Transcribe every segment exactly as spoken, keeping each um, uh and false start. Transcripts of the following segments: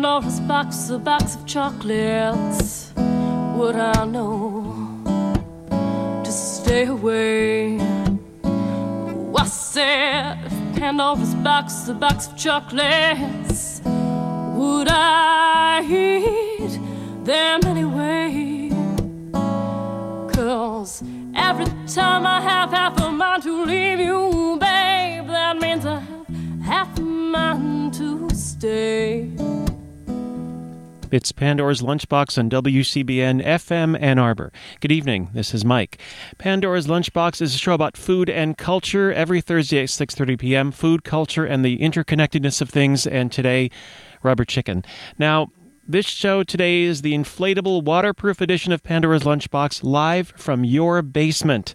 Pandora's box, a box of chocolates. Would I know to stay away? Oh, I said, Pandora's box, a box of chocolates. Would I eat them anyway? Cause every time I have half a mind to leave you, babe, that means I have half a mind to stay. It's Pandora's Lunchbox on W C B N F M Ann Arbor. Good evening, this is Mike. Pandora's Lunchbox is a show about food and culture every Thursday at six thirty p.m. Food, culture, and the interconnectedness of things, and today, rubber chicken. Now, this show today is the inflatable waterproof edition of Pandora's Lunchbox, live from your basement.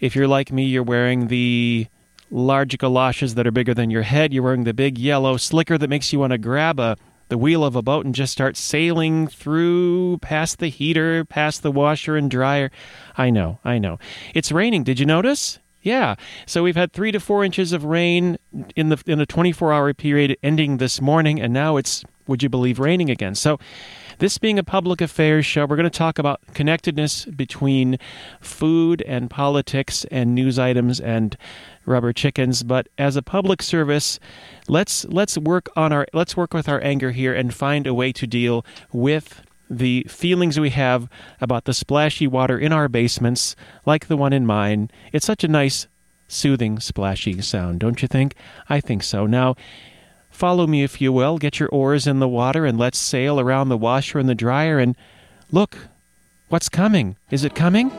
If you're like me, you're wearing the large galoshes that are bigger than your head. You're wearing the big yellow slicker that makes you want to grab a the wheel of a boat and just start sailing through, past the heater, past the washer and dryer. I know, I know. It's raining. Did you notice? Yeah. So we've had three to four inches of rain in the in a twenty-four hour period ending this morning, and now it's, would you believe, raining again. So this being a public affairs show, we're going to talk about connectedness between food and politics and news items and rubber chickens. But as a public service, let's let's work on our let's work with our anger here and find a way to deal with the feelings we have about the splashy water in our basements, like the one in mine. It's such a nice, soothing, splashy sound, don't you think? I think so. Now, follow me, if you will. Get your oars in the water and let's sail around the washer and the dryer and look. What's coming? Is it coming?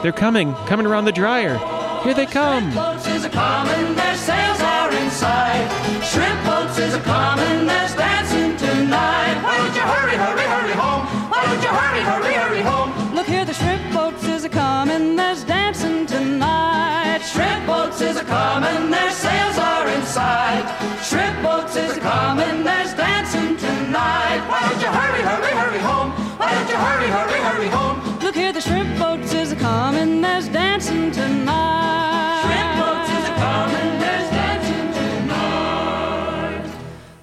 They're coming. Coming around the dryer. Here they come. Shrimp boats is a common. Their sails are inside. Shrimp boats is a common. There's dancing tonight. Why don't you hurry, hurry, hurry home? Why don't you hurry, hurry, hurry home? Look here, the shrimp boats is a common. There's dancing tonight. Shrimp boats is a common. Their sails are inside. Shrimp boats is a common, there's dancing tonight. Why don't you hurry, hurry, hurry home? Why don't you hurry, hurry, hurry home? Look here, the shrimp boats is a common, there's dancing tonight. Shrimp boats is a common, there's dancing tonight.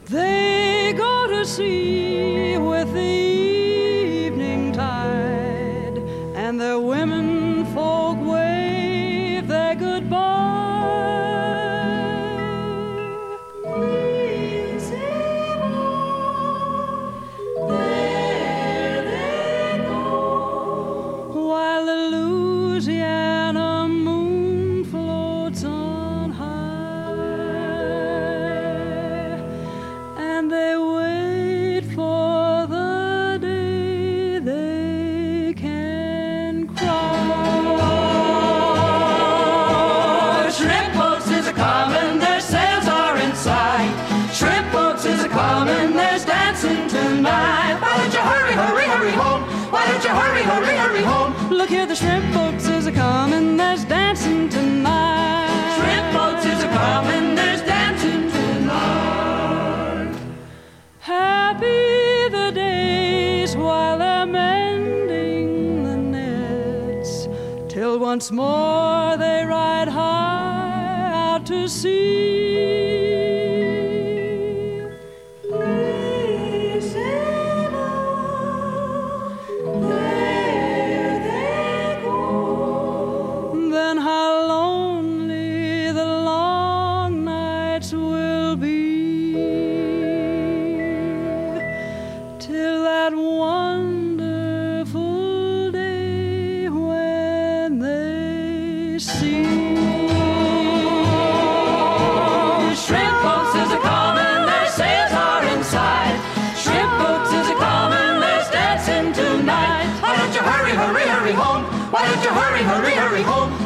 They go to sea with the evening tide, and their women folk wave their goodbye. Look here, the shrimp boats is a comin', there's dancing tonight. Shrimp boats is a comin', there's dancing tonight. Happy the days while they're mending the nets, till once more they ride high out to sea.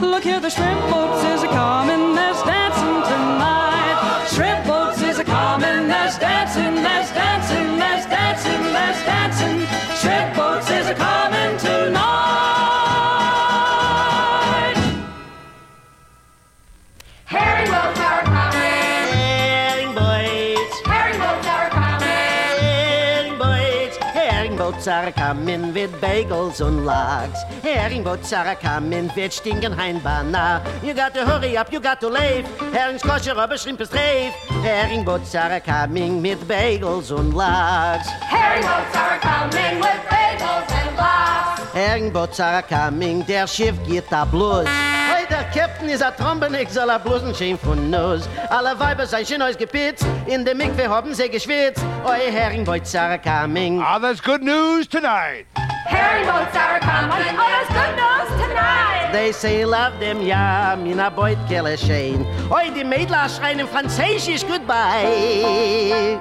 Look here, the shrimp boats is a common, there's dancing tonight. Shrimp boats is a common, there's dancing, there's dancing, there's dancing, there's dancing. Shrimp boats is a common tonight. Herring boats are common. Herring boats. Herring boats are common. Herring boats. Herring boats Bootsarer kam in with bagels and logs. Herring Bootsarer come in with stinkenheim banana. You got to hurry up, you got to leave. Herring's kosher, rubber, shrimp is treif. Herring Bootsarer coming with bagels and logs. Herring Bootsarer coming with bagels and logs. Herring Bootsarer coming, der Schiff geht da bloß. Der Captain is a Trompen, ich soll a bloßen Schein von Nuss. Alle Weiber sein schön ausgepitzt, in der Mikve haben sie geschwitzt. Oi, Herring Bootsarer coming. Oh, that's good news tonight. Herring Bootsarer coming. Oh, that's good news tonight. They say, love them, ja, mina Beutkelle schein. Oi, die Mädler schreien in Französisch, goodbye.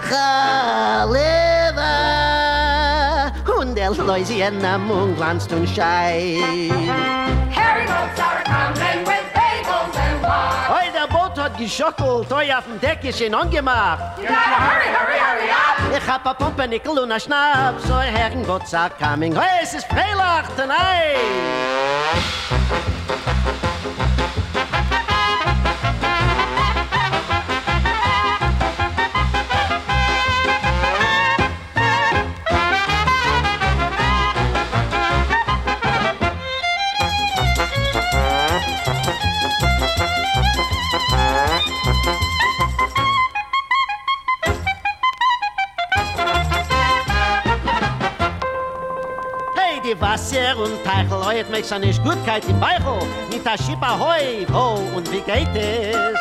Halleluja. Der Louisiana moon glanced und shine. Herring Bootsarer coming with bagels and logs. Oi, der Boot hat geschockelt, oi, auf dem Deck ist schön angemacht. You gotta hurry, hurry, hurry up. Ich hab a Pumpernickel und a Schnaps, oi, Herring Bootsarer coming. Oi, es ist Freilach tonight. Wasser und Teichel, heute oh, möcht's an nicht Gutkeit im Beichel, mit der Schippe Heu, oh, und wie geht es?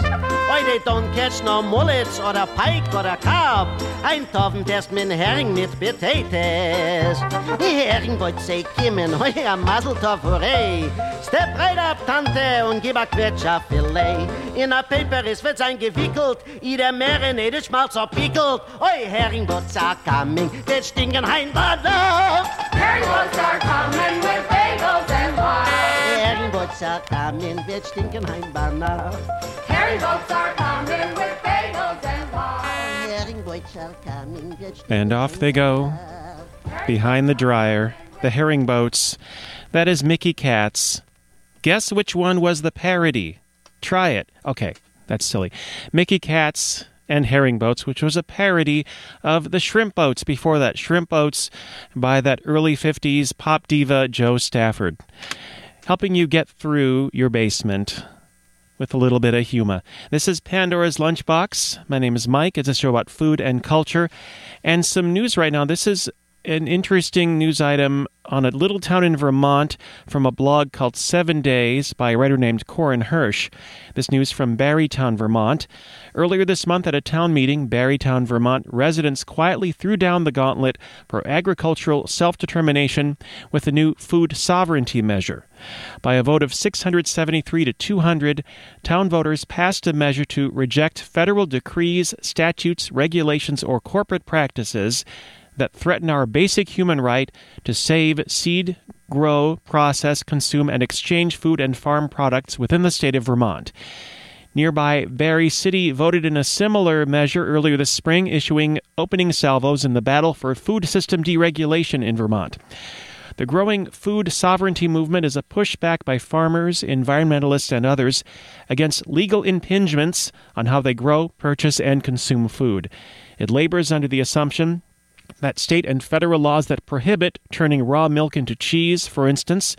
Heute oh, don't catch no Mullets oder Pike oder Karp, ein Taufen erst mit Hering mit Potatoes. Die Hering wollt sie kommen, heute oh, am Maseltopf, hooray! Step right up, Tante, und gib a Quetscherfilet. In a Paper, es wird sein gewickelt, i der Marinade schmalz abwickelt. Oi, Herring Bootsarer coming, der stinken Heinbader. Herring Bootsarer coming with bagels and logs. Herring Bootsarer coming, der stinken Heinbader. Herring Bootsarer coming with bagels and logs. Herring Bootsarer coming, der stinken. And off they go, behind the dryer, the herring boats. That is Mickey Katz. Guess which one was the parody? Try it. Okay, that's silly. Mickey Katz and Herring Boats, which was a parody of the Shrimp Boats. Before that, Shrimp Boats by that early fifties pop diva Joe Stafford. Helping you get through your basement with a little bit of humor. This is Pandora's Lunchbox. My name is Mike. It's a show about food and culture. And some news right now. This is an interesting news item on a little town in Vermont from a blog called Seven Days by a writer named Corin Hirsch. This news from Barrytown, Vermont. Earlier this month at a town meeting, Barrytown, Vermont, residents quietly threw down the gauntlet for agricultural self-determination with a new food sovereignty measure. By a vote of six hundred seventy-three to two hundred, town voters passed a measure to reject federal decrees, statutes, regulations, or corporate practices that threaten our basic human right to save, seed, grow, process, consume, and exchange food and farm products within the state of Vermont. Nearby Barry City voted in a similar measure earlier this spring, issuing opening salvos in the battle for food system deregulation in Vermont. The growing food sovereignty movement is a pushback by farmers, environmentalists, and others against legal impingements on how they grow, purchase, and consume food. It labors under the assumption that state and federal laws that prohibit turning raw milk into cheese, for instance,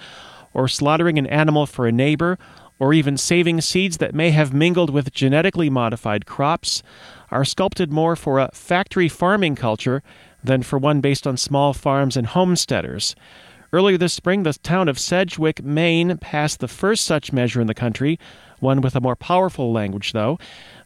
or slaughtering an animal for a neighbor, or even saving seeds that may have mingled with genetically modified crops, are sculpted more for a factory farming culture than for one based on small farms and homesteaders. Earlier this spring, the town of Sedgwick, Maine, passed the first such measure in the country, one with a more powerful language, though.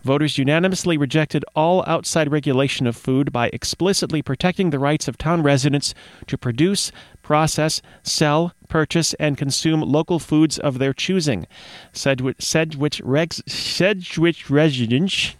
Voters unanimously rejected all outside regulation of food by explicitly protecting the rights of town residents to produce, process, sell, purchase, and consume local foods of their choosing. Sedgwick, Sedgwick, Regs, Sedgwick residents...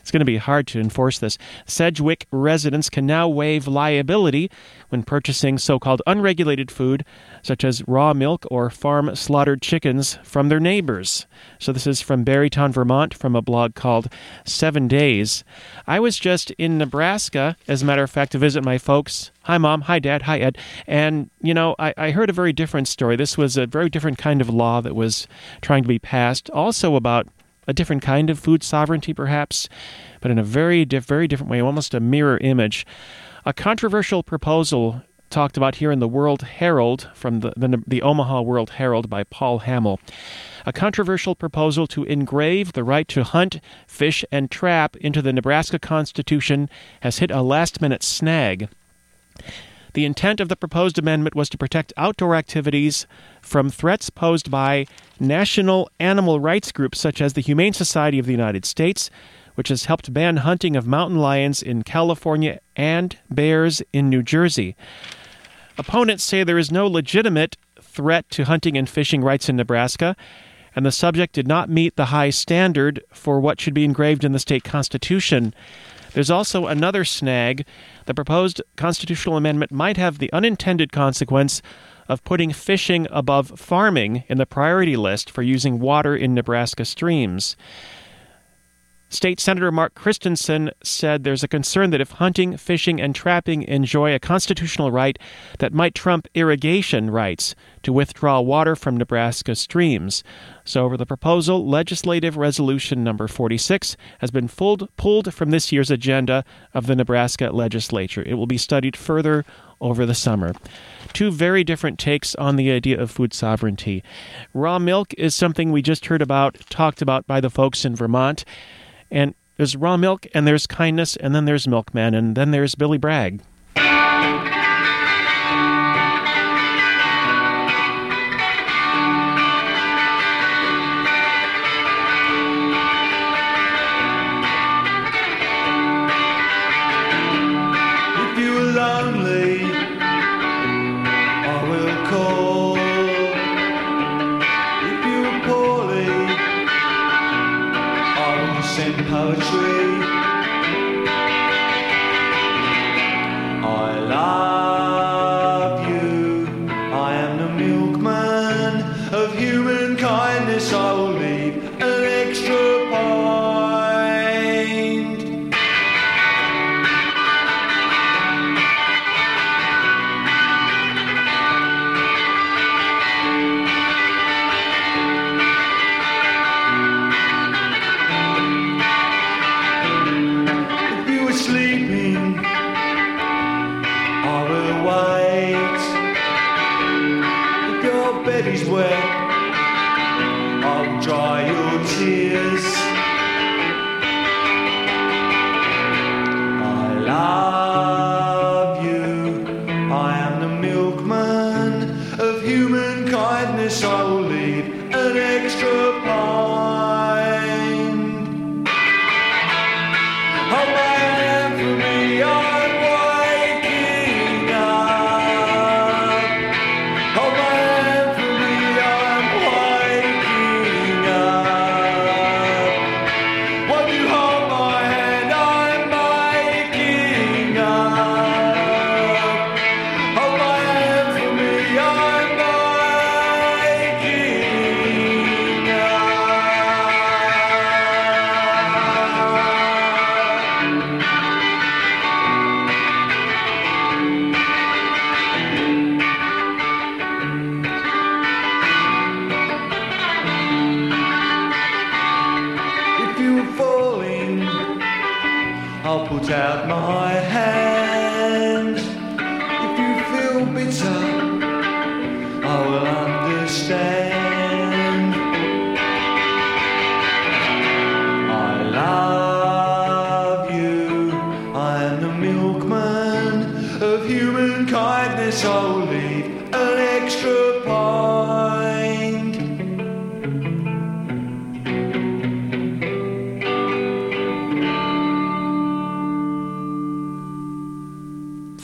It's going to be hard to enforce this. Sedgwick residents can now waive liability when purchasing so-called unregulated food, such as raw milk or farm-slaughtered chickens, from their neighbors. So this is from Barrytown, Vermont, from a blog called Seven Days. I was just in Nebraska, as a matter of fact, to visit my folks. Hi, Mom. Hi, Dad. Hi, Ed. And, you know, I, I heard a very different story. This was a very different kind of law that was trying to be passed, also about a different kind of food sovereignty, perhaps, but in a very, diff- very different way, almost a mirror image. A controversial proposal talked about here in the World Herald, from the, the, the Omaha World Herald by Paul Hamill. A controversial proposal to engrave the right to hunt, fish, and trap into the Nebraska Constitution has hit a last-minute snag. The intent of the proposed amendment was to protect outdoor activities from threats posed by national animal rights groups such as the Humane Society of the United States, which has helped ban hunting of mountain lions in California and bears in New Jersey. Opponents say there is no legitimate threat to hunting and fishing rights in Nebraska, and the subject did not meet the high standard for what should be engraved in the state constitution. There's also another snag. The proposed constitutional amendment might have the unintended consequence of putting fishing above farming in the priority list for using water in Nebraska streams. State Senator Mark Christensen said there's a concern that if hunting, fishing, and trapping enjoy a constitutional right, that might trump irrigation rights to withdraw water from Nebraska streams. So over the proposal, Legislative Resolution Number forty-six has been pulled, pulled from this year's agenda of the Nebraska legislature. It will be studied further over the summer. Two very different takes on the idea of food sovereignty. Raw milk is something we just heard about, talked about by the folks in Vermont. And there's raw milk, and there's kindness, and then there's Milkman, and then there's Billy Bragg.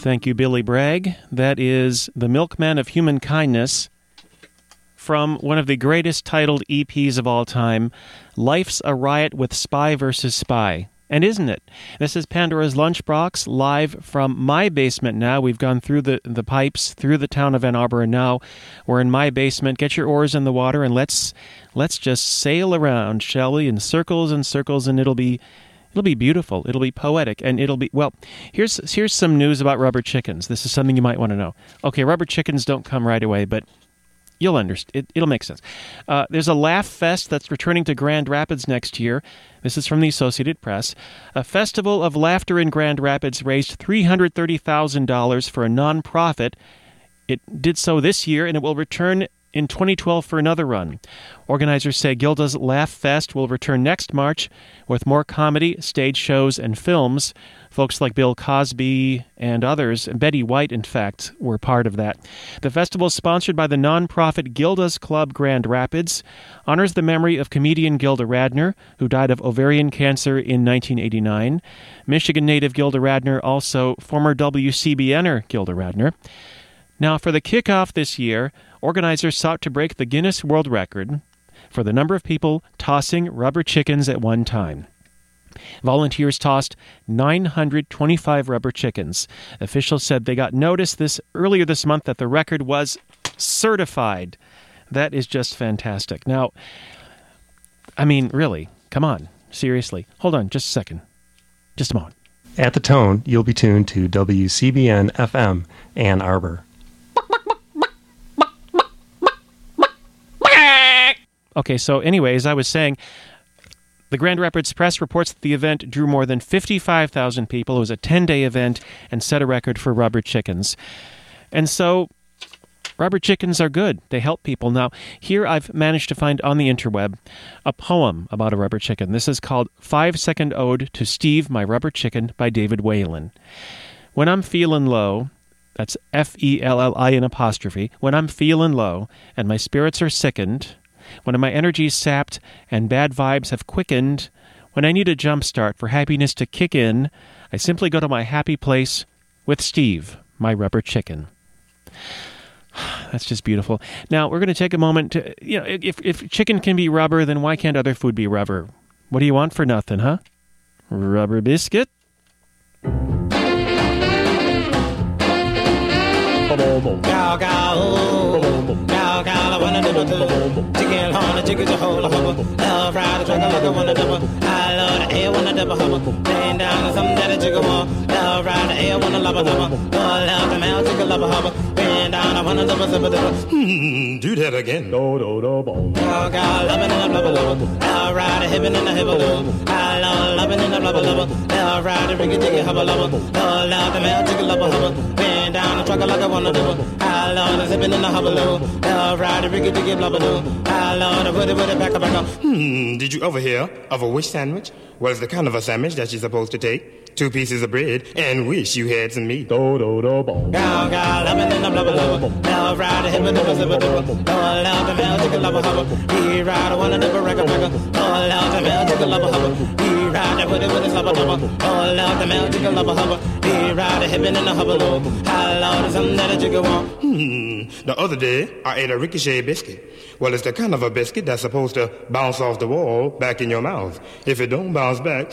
Thank you, Billy Bragg. That is The Milkman of Human Kindness from one of the greatest titled E Ps of all time, Life's a Riot with Spy versus Spy. And isn't it? This is Pandora's Lunchbox, live from my basement now. We've gone through the, the pipes, through the town of Ann Arbor, and now we're in my basement. Get your oars in the water and let's let's just sail around, shall we, in circles and circles, and it'll be It'll be beautiful. It'll be poetic, and it'll be... Well, here's here's some news about rubber chickens. This is something you might want to know. Okay, rubber chickens don't come right away, but You'll understand. It, it'll make sense. Uh, there's a Laugh Fest that's returning to Grand Rapids next year. This is from the Associated Press. A festival of laughter in Grand Rapids raised three hundred thirty thousand dollars for a nonprofit. It did so this year, and it will return in twenty twelve for another run. Organizers say Gilda's Laugh Fest will return next March with more comedy, stage shows, and films. Folks like Bill Cosby and others, Betty White, in fact, were part of that. The festival, sponsored by the nonprofit Gilda's Club Grand Rapids, honors the memory of comedian Gilda Radner, who died of ovarian cancer in nineteen eighty-nine. Michigan native Gilda Radner, also former W C B N-er Gilda Radner. Now, for the kickoff this year, organizers sought to break the Guinness World Record for the number of people tossing rubber chickens at one time. Volunteers tossed nine hundred twenty-five rubber chickens. Officials said they got notice this earlier this month that the record was certified. That is just fantastic. Now, I mean, really, come on, seriously. Hold on just a second. Just a moment. At the tone, you'll be tuned to W C B N F M, Ann Arbor. Okay, so anyways, I was saying, the Grand Rapids Press reports that the event drew more than fifty-five thousand people. It was a ten-day event and set a record for rubber chickens. And so, rubber chickens are good. They help people. Now, here I've managed to find on the interweb a poem about a rubber chicken. This is called Five-Second Ode to Steve, My Rubber Chicken by David Whalen. When I'm feelin' low, that's F E L L I in apostrophe, when I'm feelin' low and my spirits are sickened, when my energy's sapped and bad vibes have quickened, when I need a jump start for happiness to kick in, I simply go to my happy place with Steve, my rubber chicken. That's just beautiful. Now, we're going to take a moment to, you know, if, if chicken can be rubber, then why can't other food be rubber? What do you want for nothing, huh? Rubber biscuit? Hmm, do that again. Do do do boom. I got loving and I love love. I ride a heaven and a heaven love. I love loving and I love love. I ride a ringy dingy hubba love. I love the mail ticket love hubba. Bend down the truck like I wanna do. I love the zipping and the hubba love. I ride a ringy dingy blubba love. I love the woody woody back up back up. Hmm, did you ever hear of a wish sandwich? Well, it's the kind of a sandwich that you're supposed to take. Two pieces of bread and wish you had some meat. Do do do boom. Go go lovin' and I'm lovin' lovin'. Love ride a hip and a zip a dip. Oh love the mail ticket love a hubba. He ride a one and a dip a record record. Oh love the mail ticket love a hubba. He ride a woody woody slobber dubber. Oh love the mail ticket love a hubba. He ride a hip and a hubba low. I love something that a jigger want. Hmm. The other day I ate a ricochet biscuit. Well, it's the kind of a biscuit that's supposed to bounce off the wall back in your mouth. If it don't bounce back,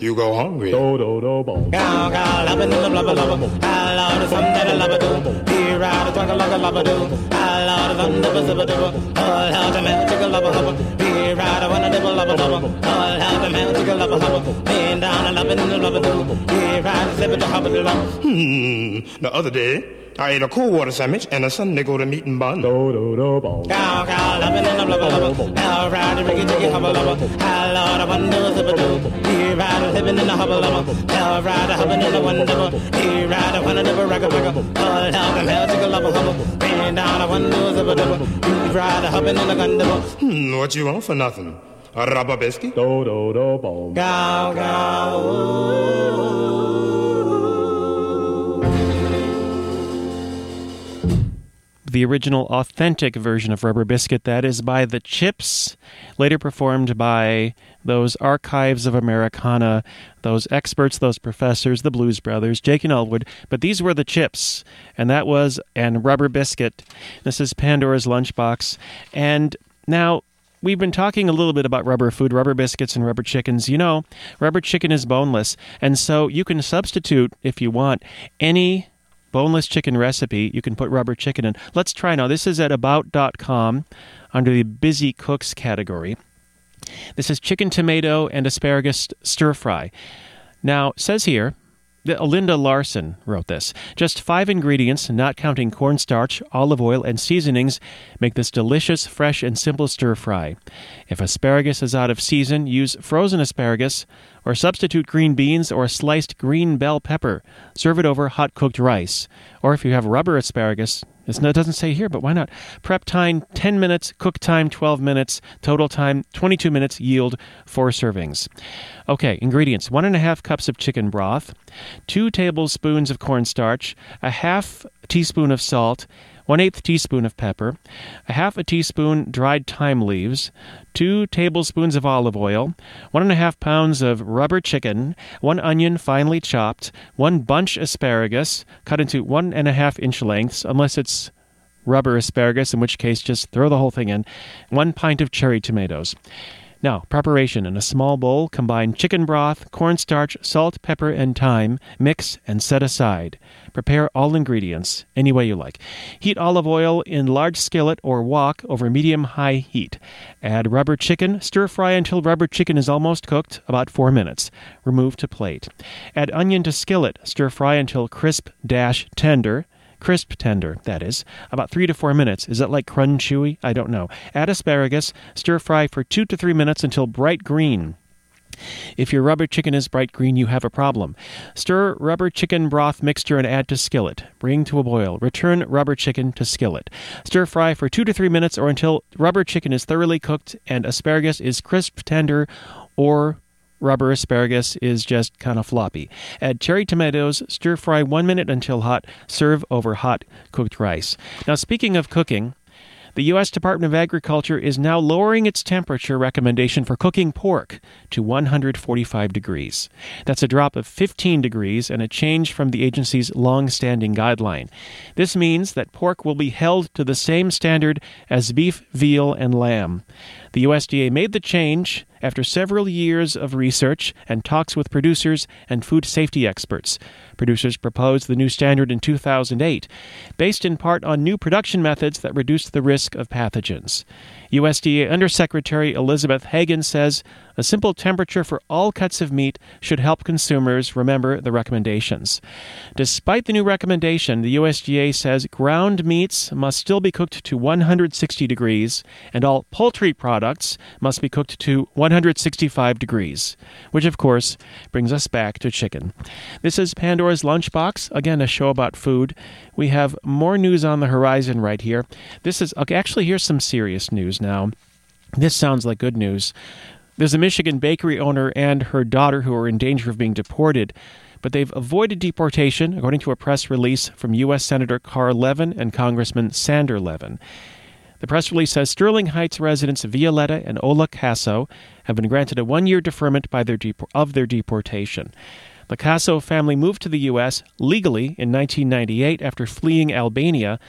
you go home. Do do do boom. Go go lovin' and love love. I love the something that I love do. He ride a truck like a love do. I love the thunder of the do. All how the man take a love hubba. He ride a one and double love love. All how the man take a love hubba. Bend down and lovin' and love do. He ride a slip and hubba do. Hmm. The other day I ate a cool water sandwich and a sun nickel to meat and bun. Do do do boom. Go go lovin' and love love. All ride a ringy dingy hubba love. I love the wonders of a do. He ride a livin' in a hubba lubba. Hell ride a hubbin' in a one double. He ride a one and double record record. All hell and hell tickle up a hubba. Bend down a one nose of a double. He ride a hubbin' in a gun double. Hmm, what you want for nothing? A rubber biscuit? Do do do boom. Go go. The original authentic version of Rubber Biscuit, that is by The Chips, later performed by those archives of Americana, those experts, those professors, the Blues Brothers, Jake and Elwood. But these were The Chips, and that was and Rubber Biscuit. This is Pandora's Lunchbox. And now, we've been talking a little bit about rubber food, rubber biscuits, and rubber chickens. You know, rubber chicken is boneless, and so you can substitute, if you want, any boneless chicken recipe. You can put rubber chicken in. Let's try now. This is at about dot com under the busy cooks category. This is chicken, tomato, and asparagus stir fry. Now, it says here, Linda Larson wrote this. Just five ingredients, not counting cornstarch, olive oil, and seasonings, make this delicious, fresh, and simple stir-fry. If asparagus is out of season, use frozen asparagus or substitute green beans or sliced green bell pepper. Serve it over hot cooked rice. Or if you have rubber asparagus, it's no, it doesn't say here, but why not? Prep time, ten minutes. Cook time, twelve minutes. Total time, twenty-two minutes. Yield, four servings. Okay, ingredients. One and a half cups of chicken broth, two tablespoons of cornstarch, a half teaspoon of salt, one-eighth teaspoon of pepper, a half a teaspoon dried thyme leaves, two tablespoons of olive oil, one and a half pounds of rubber chicken, one onion finely chopped, one bunch asparagus cut into one and a half inch lengths, unless it's rubber asparagus, in which case just throw the whole thing in, one pint of cherry tomatoes. Now, preparation. In a small bowl, combine chicken broth, cornstarch, salt, pepper, and thyme. Mix and set aside. Prepare all ingredients any way you like. Heat olive oil in large skillet or wok over medium-high heat. Add rubber chicken. Stir fry until rubber chicken is almost cooked, about four minutes. Remove to plate. Add onion to skillet. Stir fry until crisp-tender. Crisp tender, that is, about three to four minutes. Is that like crun chewy? I don't know. Add asparagus, stir fry for two to three minutes until bright green. If your rubber chicken is bright green, you have a problem. Stir rubber chicken broth mixture and add to skillet. Bring to a boil. Return rubber chicken to skillet. Stir fry for two to three minutes or until rubber chicken is thoroughly cooked and asparagus is crisp tender or rubber asparagus is just kind of floppy. Add cherry tomatoes, stir fry one minute until hot, serve over hot cooked rice. Now, speaking of cooking, the U S Department of Agriculture is now lowering its temperature recommendation for cooking pork to one hundred forty-five degrees. That's a drop of fifteen degrees and a change from the agency's long-standing guideline. This means that pork will be held to the same standard as beef, veal, and lamb. The U S D A made the change after several years of research and talks with producers and food safety experts. Producers proposed the new standard in two thousand eight, based in part on new production methods that reduced the risk of pathogens. U S D A Undersecretary Elizabeth Hagen says a simple temperature for all cuts of meat should help consumers remember the recommendations. Despite the new recommendation, the U S D A says ground meats must still be cooked to one hundred sixty degrees, and all poultry products must be cooked to one hundred sixty-five degrees, which, of course, brings us back to chicken. This is Pandora's Lunchbox, again, a show about food. We have more news on the horizon right here. This is okay, actually, here's some serious news now. This sounds like good news. There's a Michigan bakery owner and her daughter who are in danger of being deported, but they've avoided deportation, according to a press release from U S Senator Carl Levin and Congressman Sander Levin. The press release says Sterling Heights residents Violeta and Ola Casso have been granted a one-year deferment by their dep- of their deportation. The Casso family moved to the U S legally in nineteen ninety-eight after fleeing Albania,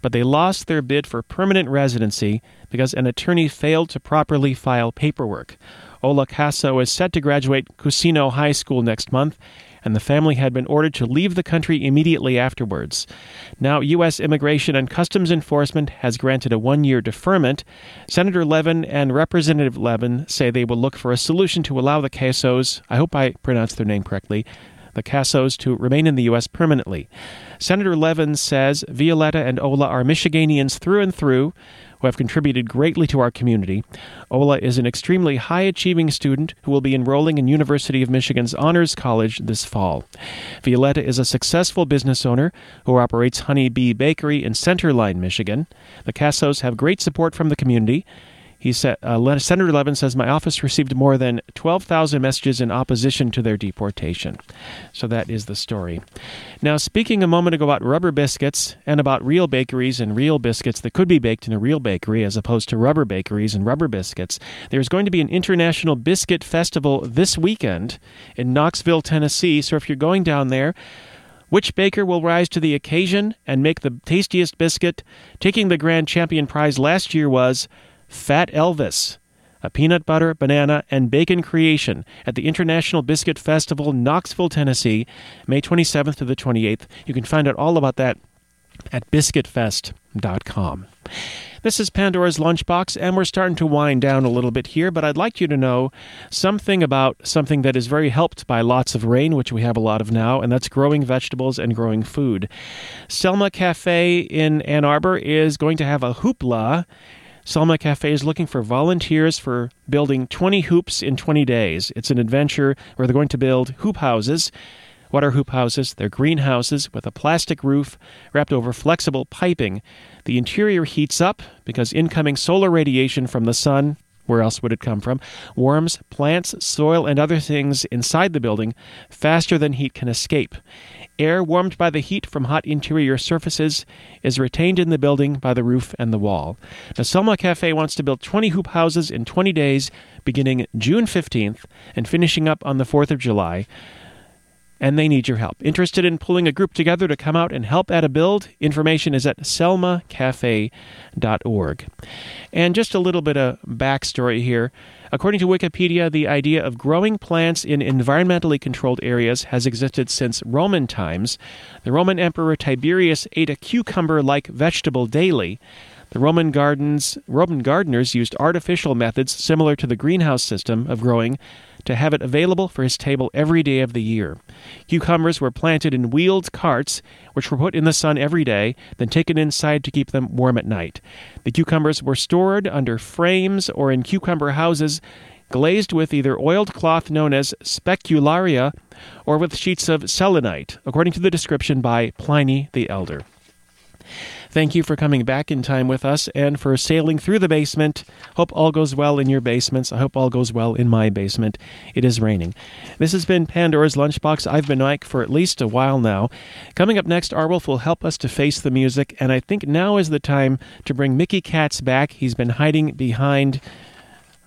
but they lost their bid for permanent residency because an attorney failed to properly file paperwork. Ola Casso is set to graduate Cusino High School next month, and the family had been ordered to leave the country immediately afterwards. Now, U S Immigration and Customs Enforcement has granted a one-year deferment. Senator Levin and Representative Levin say they will look for a solution to allow the Cassos, I hope I pronounced their name correctly, the Cassos to remain in the U S permanently. Senator Levin says Violeta and Ola are Michiganians through and through who have contributed greatly to our community. Ola is an extremely high-achieving student who will be enrolling in University of Michigan's Honors College this fall. Violeta is a successful business owner who operates Honey Bee Bakery in Center Line, Michigan. The Cassos have great support from the community. He said, uh, Senator Levin says, my office received more than twelve thousand messages in opposition to their deportation. So that is the story. Now, speaking a moment ago about rubber biscuits and about real bakeries and real biscuits that could be baked in a real bakery as opposed to rubber bakeries and rubber biscuits, there's going to be an International Biscuit Festival this weekend in Knoxville, Tennessee. So if you're going down there, which baker will rise to the occasion and make the tastiest biscuit? Taking the grand champion prize last year was Fat Elvis, a peanut butter, banana, and bacon creation at the International Biscuit Festival, Knoxville, Tennessee, May twenty-seventh to the twenty-eighth. You can find out all about that at biscuit fest dot com. This is Pandora's Lunchbox, and we're starting to wind down a little bit here, but I'd like you to know something about something that is very helped by lots of rain, which we have a lot of now, and that's growing vegetables and growing food. Selma Cafe in Ann Arbor is going to have a hoopla. Selma Cafe is looking for volunteers for building twenty hoops in twenty days. It's an adventure where they're going to build hoop houses. What are hoop houses? They're greenhouses with a plastic roof wrapped over flexible piping. The interior heats up because incoming solar radiation from the sun, where else would it come from, warms plants, soil, and other things inside the building faster than heat can escape. Air warmed by the heat from hot interior surfaces is retained in the building by the roof and the wall. The Selma Cafe wants to build twenty hoop houses in twenty days, beginning June fifteenth and finishing up on the fourth of July. And they need your help. Interested in pulling a group together to come out and help at a build? Information is at selma cafe dot org. And just a little bit of backstory here. According to Wikipedia, the idea of growing plants in environmentally controlled areas has existed since Roman times. The Roman Emperor Tiberius ate a cucumber-like vegetable daily. The Roman gardens, Roman gardeners used artificial methods similar to the greenhouse system of growing to have it available for his table every day of the year. Cucumbers were planted in wheeled carts, which were put in the sun every day, then taken inside to keep them warm at night. The cucumbers were stored under frames or in cucumber houses, glazed with either oiled cloth known as specularia or with sheets of selenite, according to the description by Pliny the Elder. Thank you for coming back in time with us and for sailing through the basement. Hope all goes well in your basements. I hope all goes well in my basement. It is raining. This has been Pandora's Lunchbox. I've been Mike for at least a while now. Coming up next, Arwolf will help us to face the music, and I think now is the time to bring Mickey Katz back. He's been hiding behind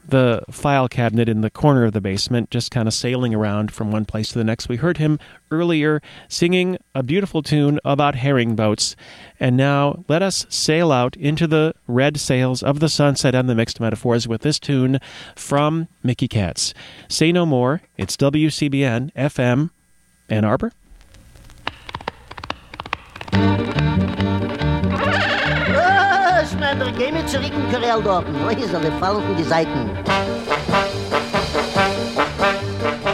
the file cabinet in the corner of the basement, just kind of sailing around from one place to the next. We heard him earlier singing a beautiful tune about herring boats. And now let us sail out into the red sails of the sunset and the mixed metaphors with this tune from Mickey Katz. Say no more. It's W C B N F M, Ann Arbor. Schneider, geh mir zurück in Korelldorpen. Häuserle fallen die Seiten.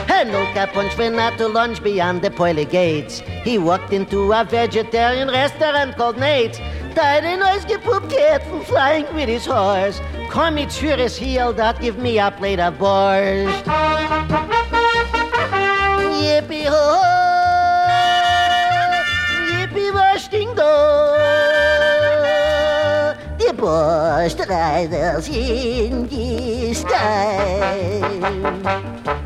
Hello, Capunch went out to lunch beyond the Poile gates. He walked into a vegetarian restaurant called Nate's. Tied an ausgepooped cat from flying with his horse. Komm mit Führers, he yelled out, give me a plate of borscht. Yippee-ho-ho! Yippee-wash-ding-do! Die Borschtreisers in die Stein.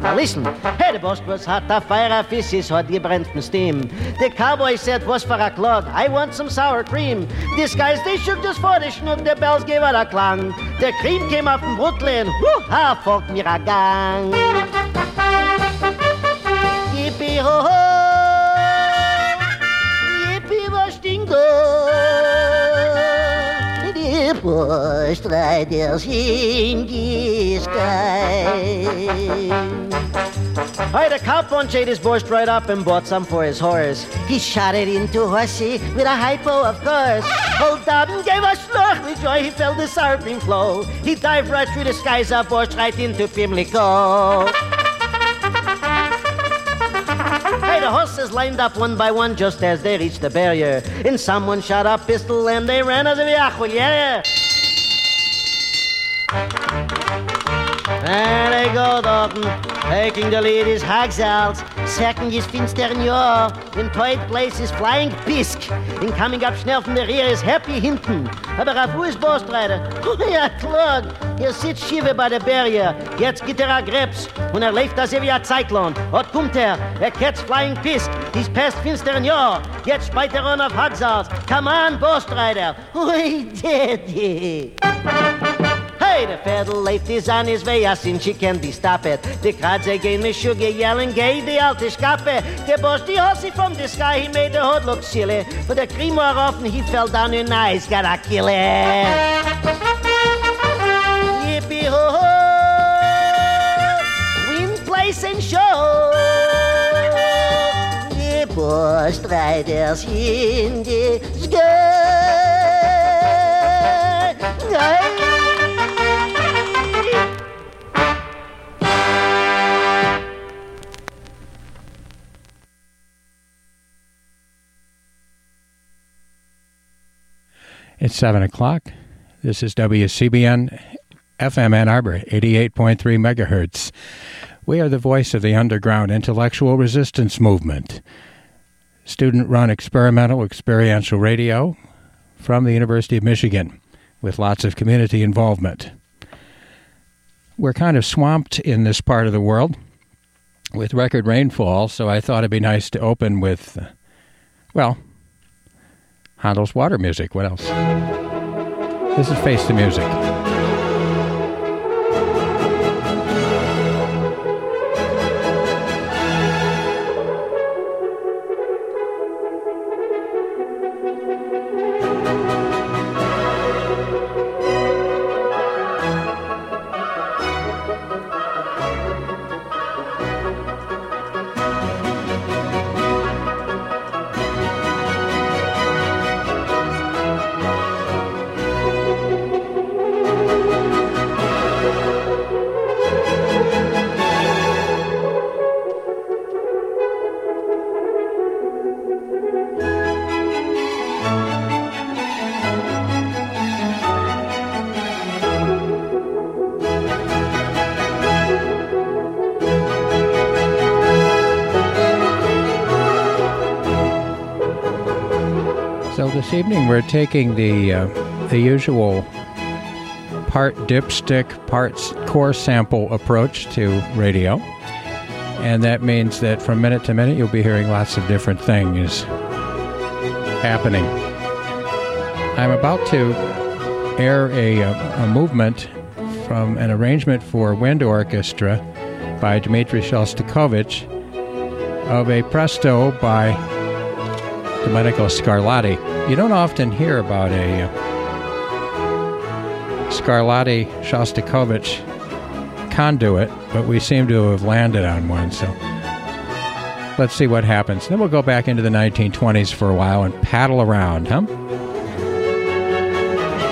Now listen, hey, the boss was hot, the fire of fishes had gebrannt from steam. The cowboy said, was for a clod, I want some sour cream. These guys, they shook just for the schnook, the bells gave out a clang. The cream came up from Brooklyn, woo-ha, folgt mir a gang. Yippee-ho-ho, yippee-wash-ding-do. Die Borschtreisers in die Stein. Hey, the cowpunch ate his borscht right up and bought some for his horse. He shot it into horsey with a hypo, of course. Old Dobbin gave a schluck with joy, he felt the sour cream flow. He dived right through the skies of borscht right into Pimlico. The horses lined up one by one just as they reached the barrier. And someone shot a pistol and they ran as a viajuliere. There they go, Dalton. Taking the lead is Hagsalt. Second is Finsternior. In third place is Flying Pisk. And coming up schnell from the rear is Happy Hinton. Aber auf wo ist Borstreiter? Ja, klar. Hier sitzt Schive bei der Barriere. Jetzt geht er a Krebs. Und er läuft das wie a Zyklon. Dort kommt er. Er catcht Flying Pisk. He's past Finsternior. Jetzt speit er on auf Hagsalt. Come on, Borstreiter. Ui, Daddy. Hey, the federal left is on his way, I seen she can't be stopped. The crowd's again, Miss Sugar yelling, gay, the alte Schkappe. The boss, the horsey from the sky, he made the hood look silly. But the cream wore off and he fell down and now he's got a killer. Yippee-ho-ho, win, place and show. The boss riders in the sky. It's seven o'clock. This is W C B N F M Ann Arbor, eighty-eight point three megahertz. We are the voice of the underground intellectual resistance movement. Student-run experimental experiential radio from the University of Michigan with lots of community involvement. We're kind of swamped in this part of the world with record rainfall, so I thought it'd be nice to open with, uh, well... Handel's water music. What else? This is Face the Music. This evening we're taking the uh, the usual part dipstick, part core sample approach to radio, and that means that from minute to minute you'll be hearing lots of different things happening. I'm about to air a, a movement from an arrangement for wind orchestra by Dmitri Shostakovich of a presto by Domenico Scarlatti. You don't often hear about a Scarlatti-Shostakovich conduit, but we seem to have landed on one, so let's see what happens. Then we'll go back into the nineteen twenties for a while and paddle around, huh?